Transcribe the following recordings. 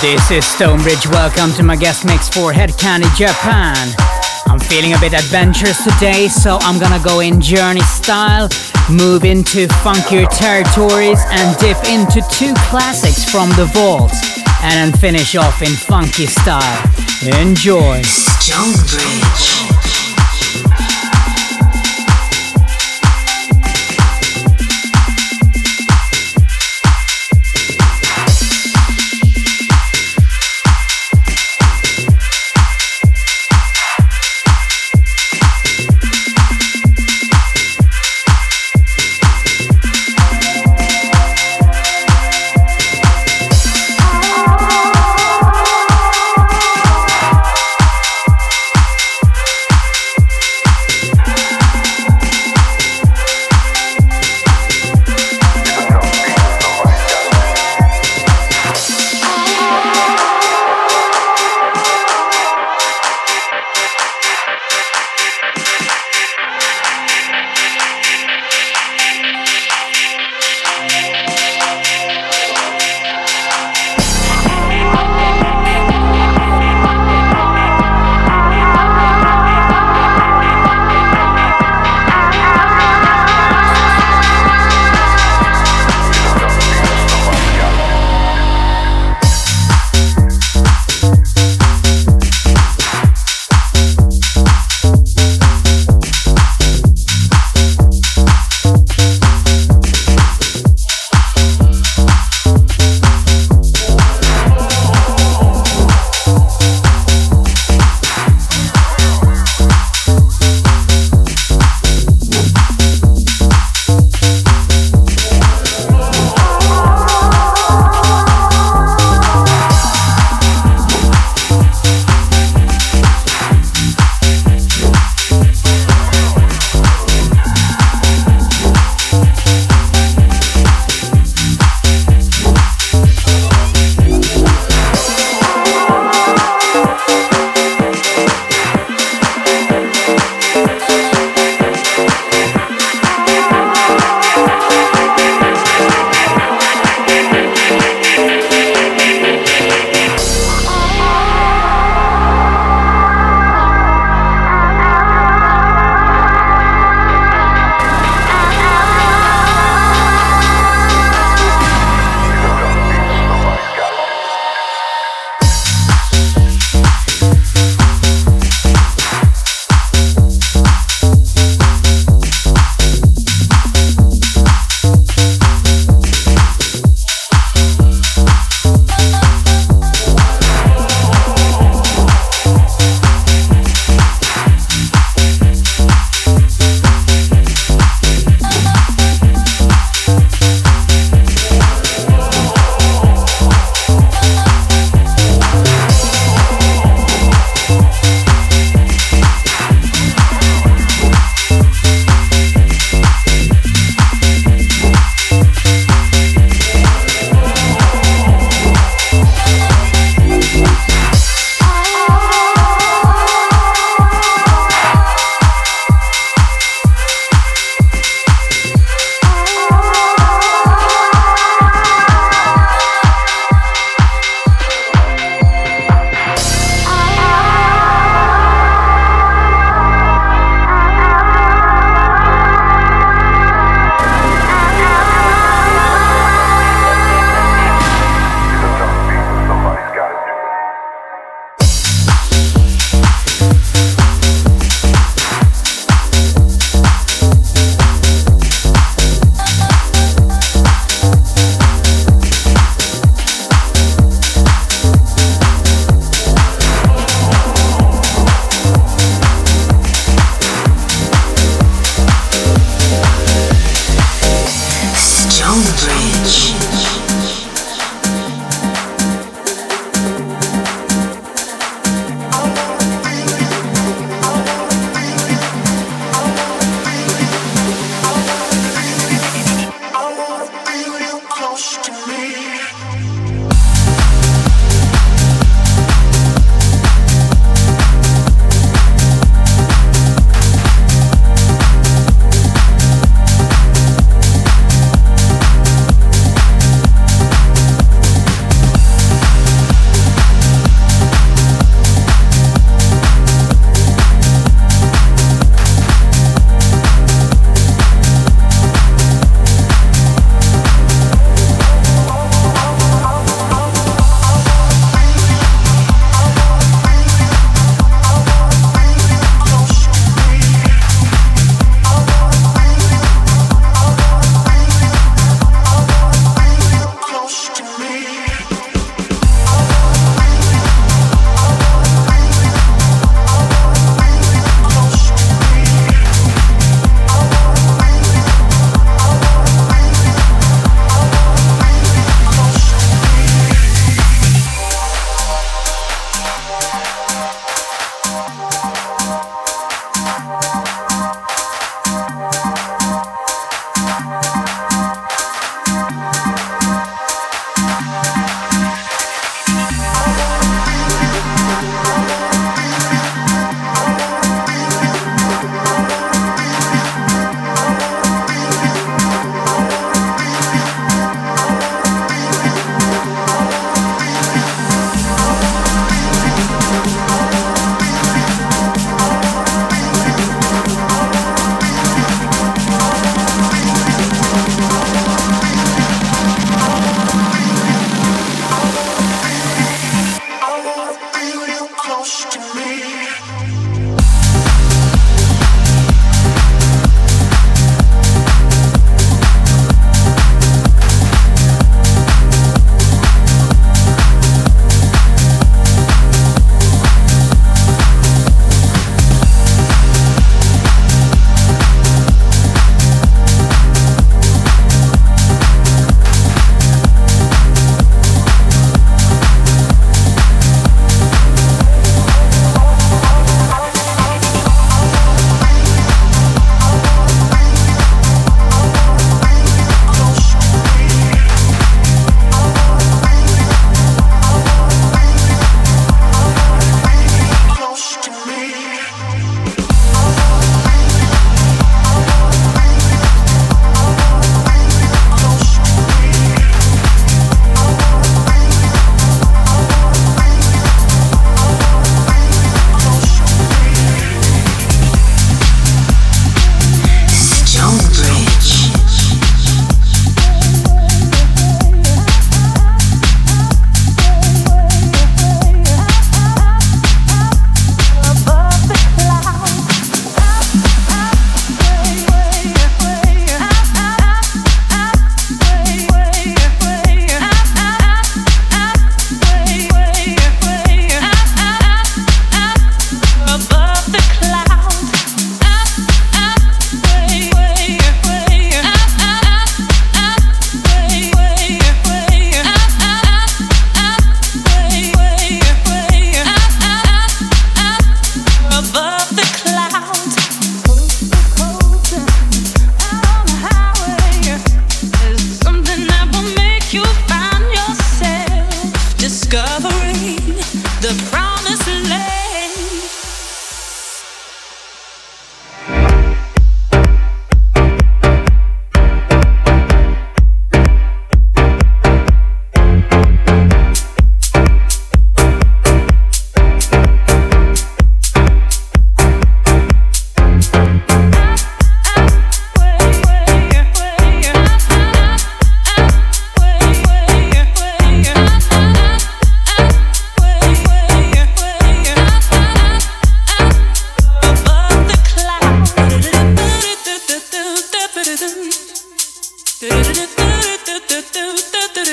This is Stonebridge. Welcome to my guest mix for Head Candy Japan. I'm feeling a bit adventurous today, so I'm gonna go in journey style, move into funkier territories, and dip into two classics from the vault, and then finish off in funky style. Enjoy. Stonebridge.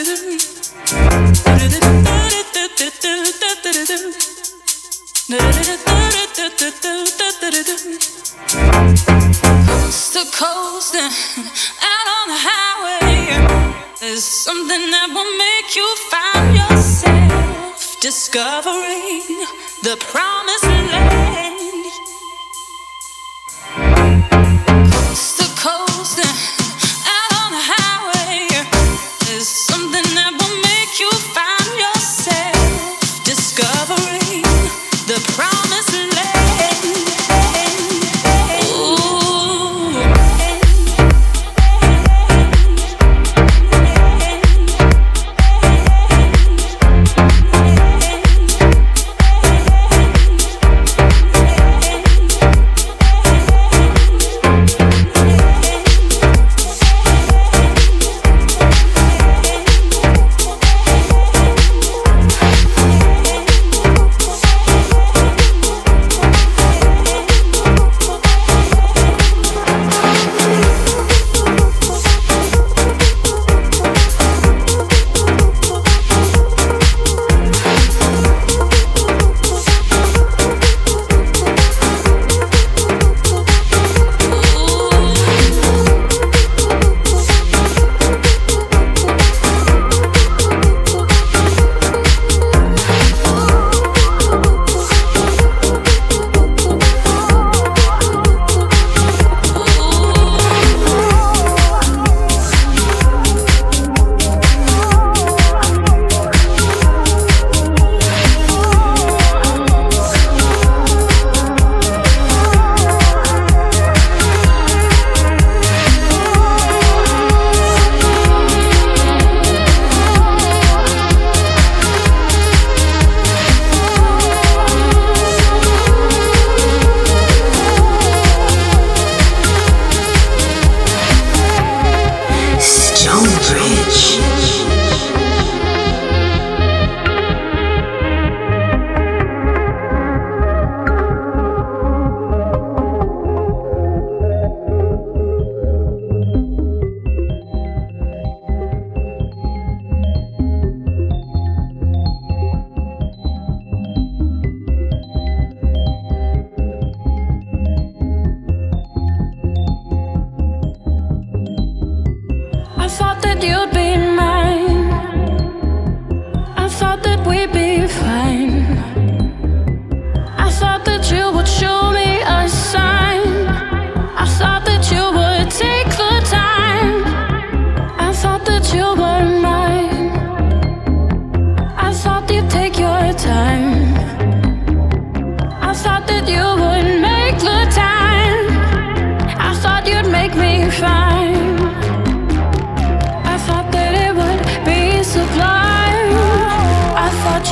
Coast to coast and out on the highway, there's something that will make you find yourself discovering the promised land. Coast to coast and out on the highway, there's something that will make you find yourself discovering the promised land.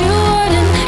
You wouldn't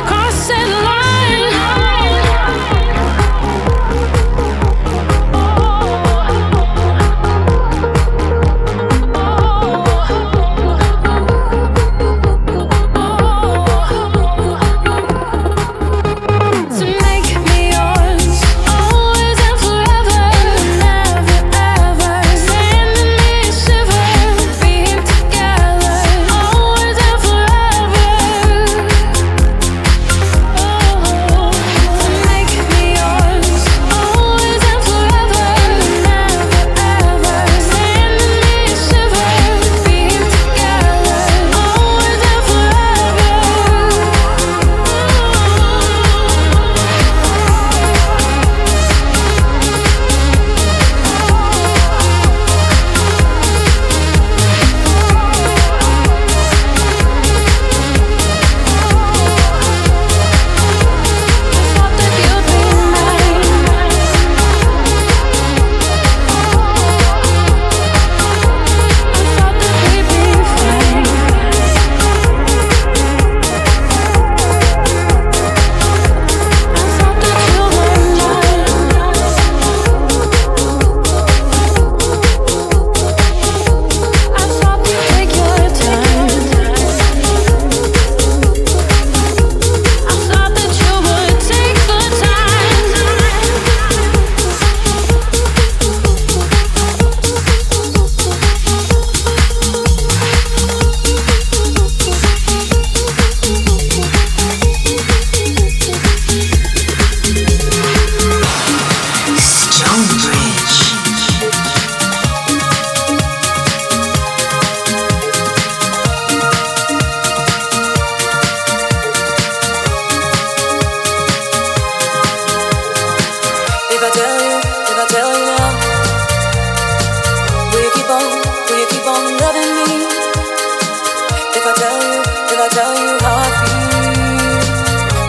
Did I tell you how I feel?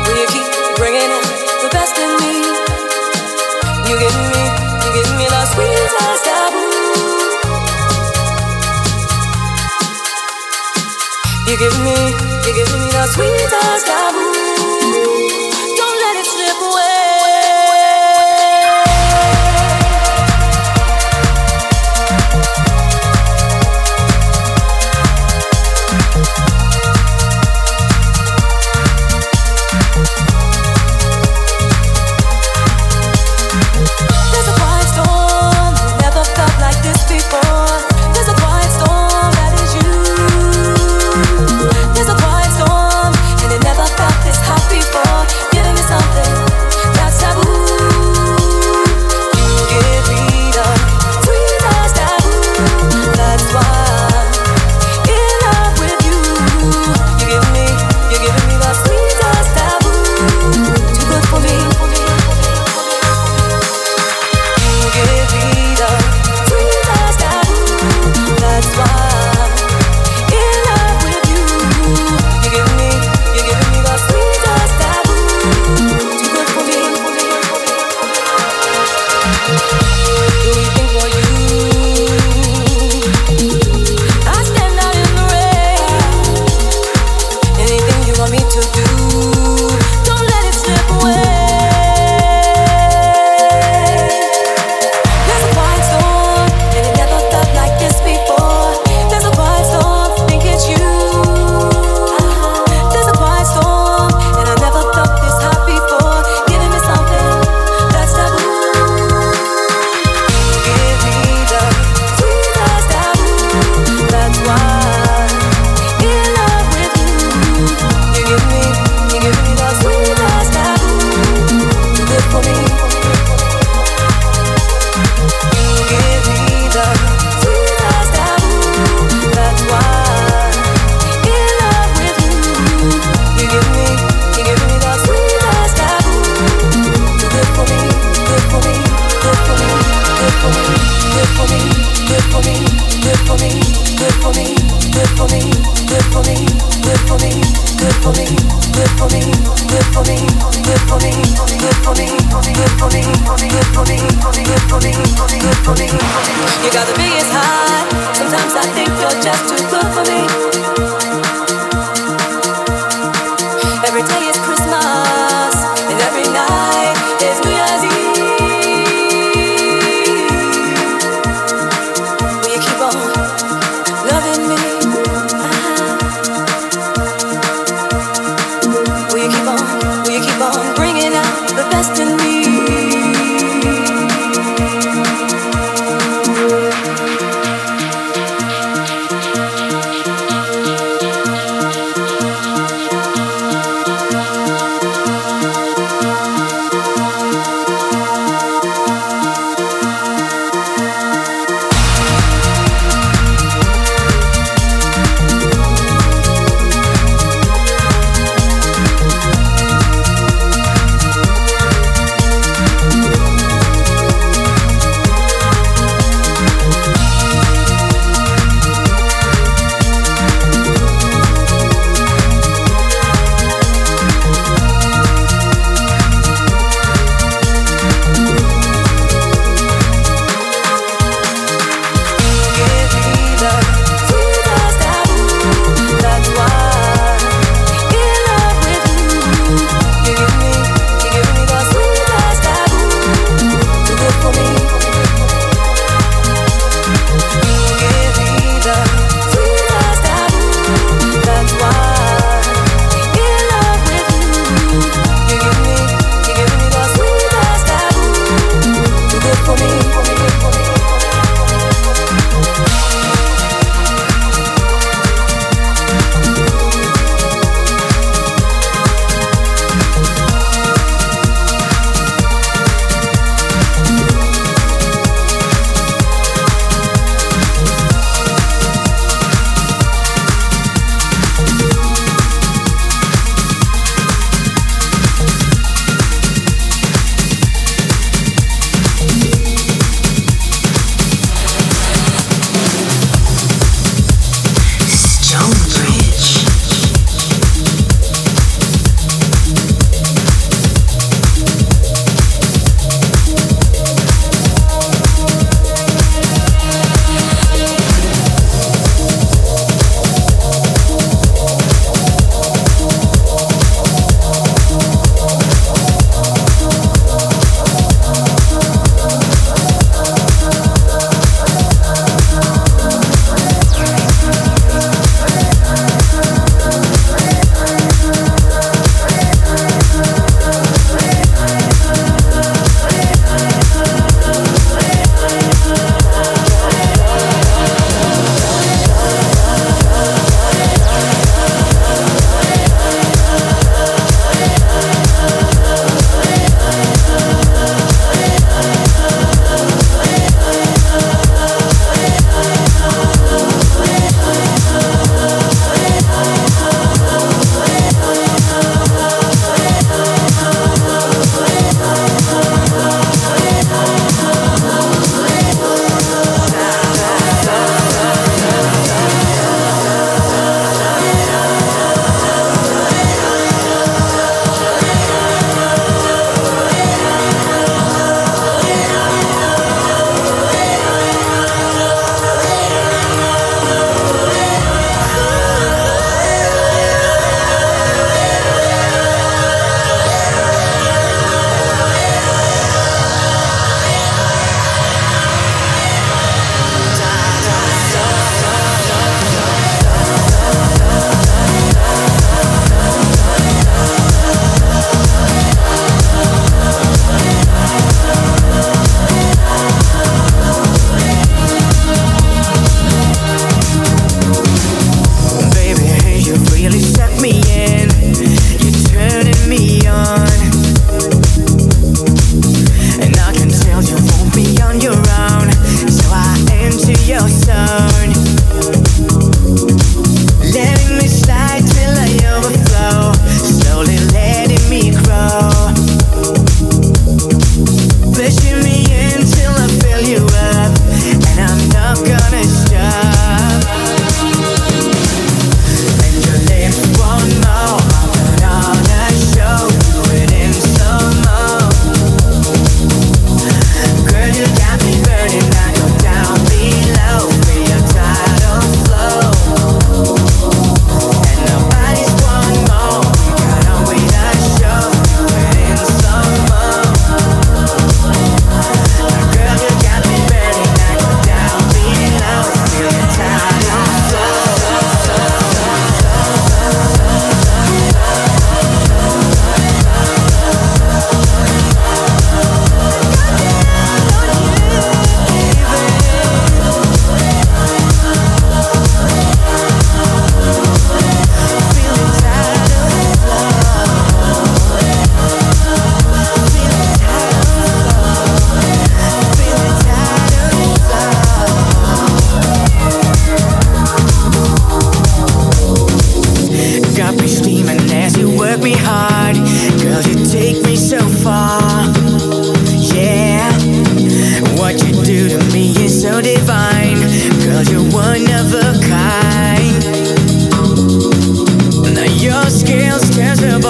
Will you keep bringing out the best in me? You give me the sweetest taboo. You give me the sweetest taboo. Don't let it slip away.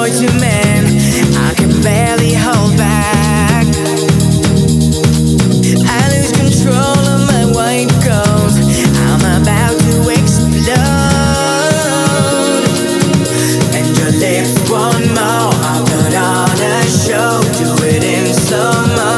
towards you, man. I can barely hold back. I lose control of my white gold. I'm about to explode. And your lips want more. I put on a show, do it in slow-mo.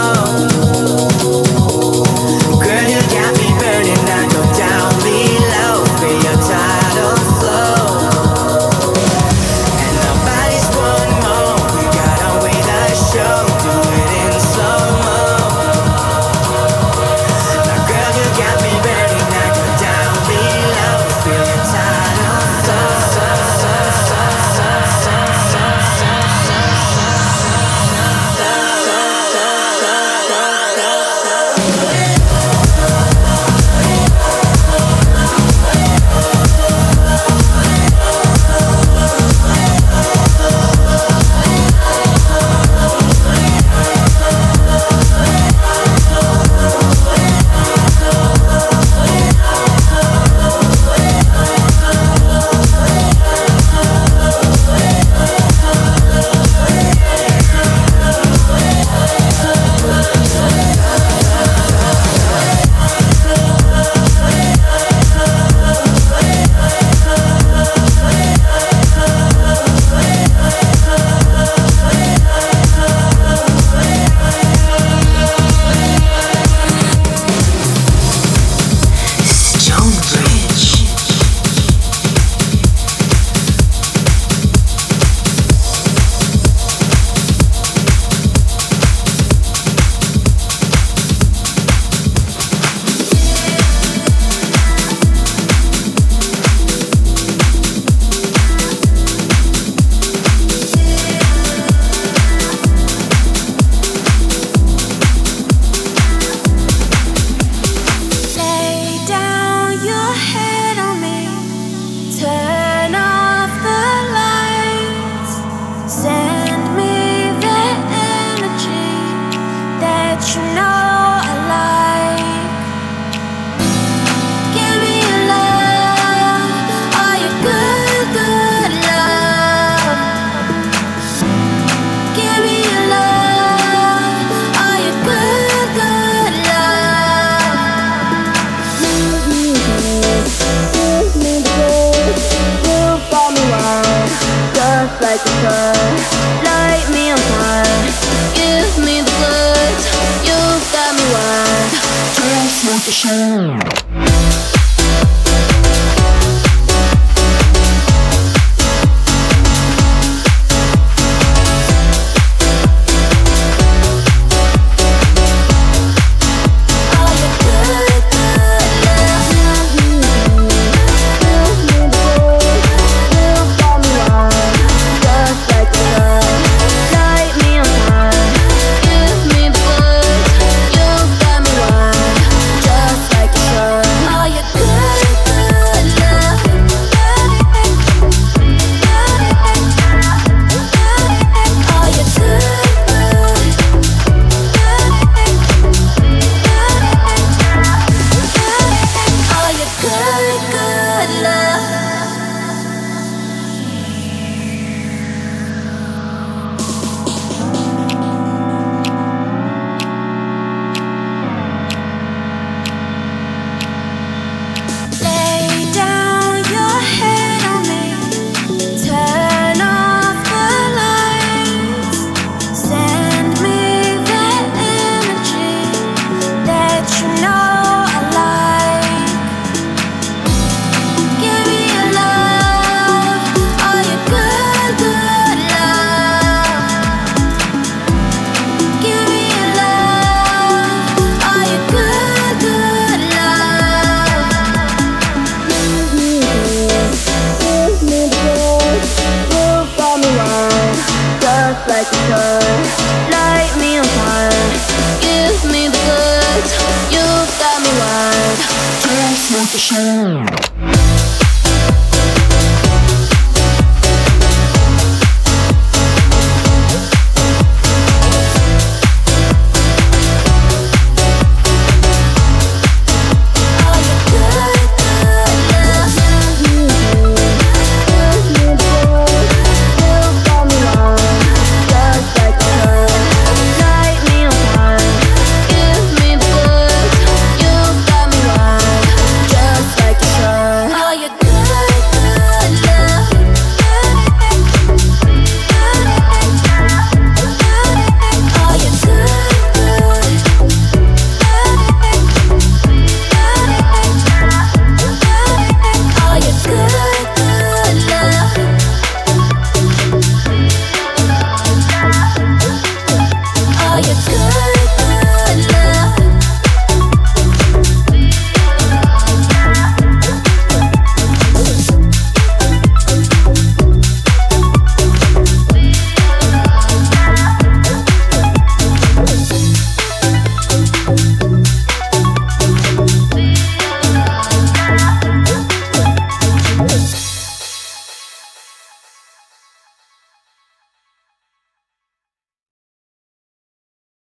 Like a car.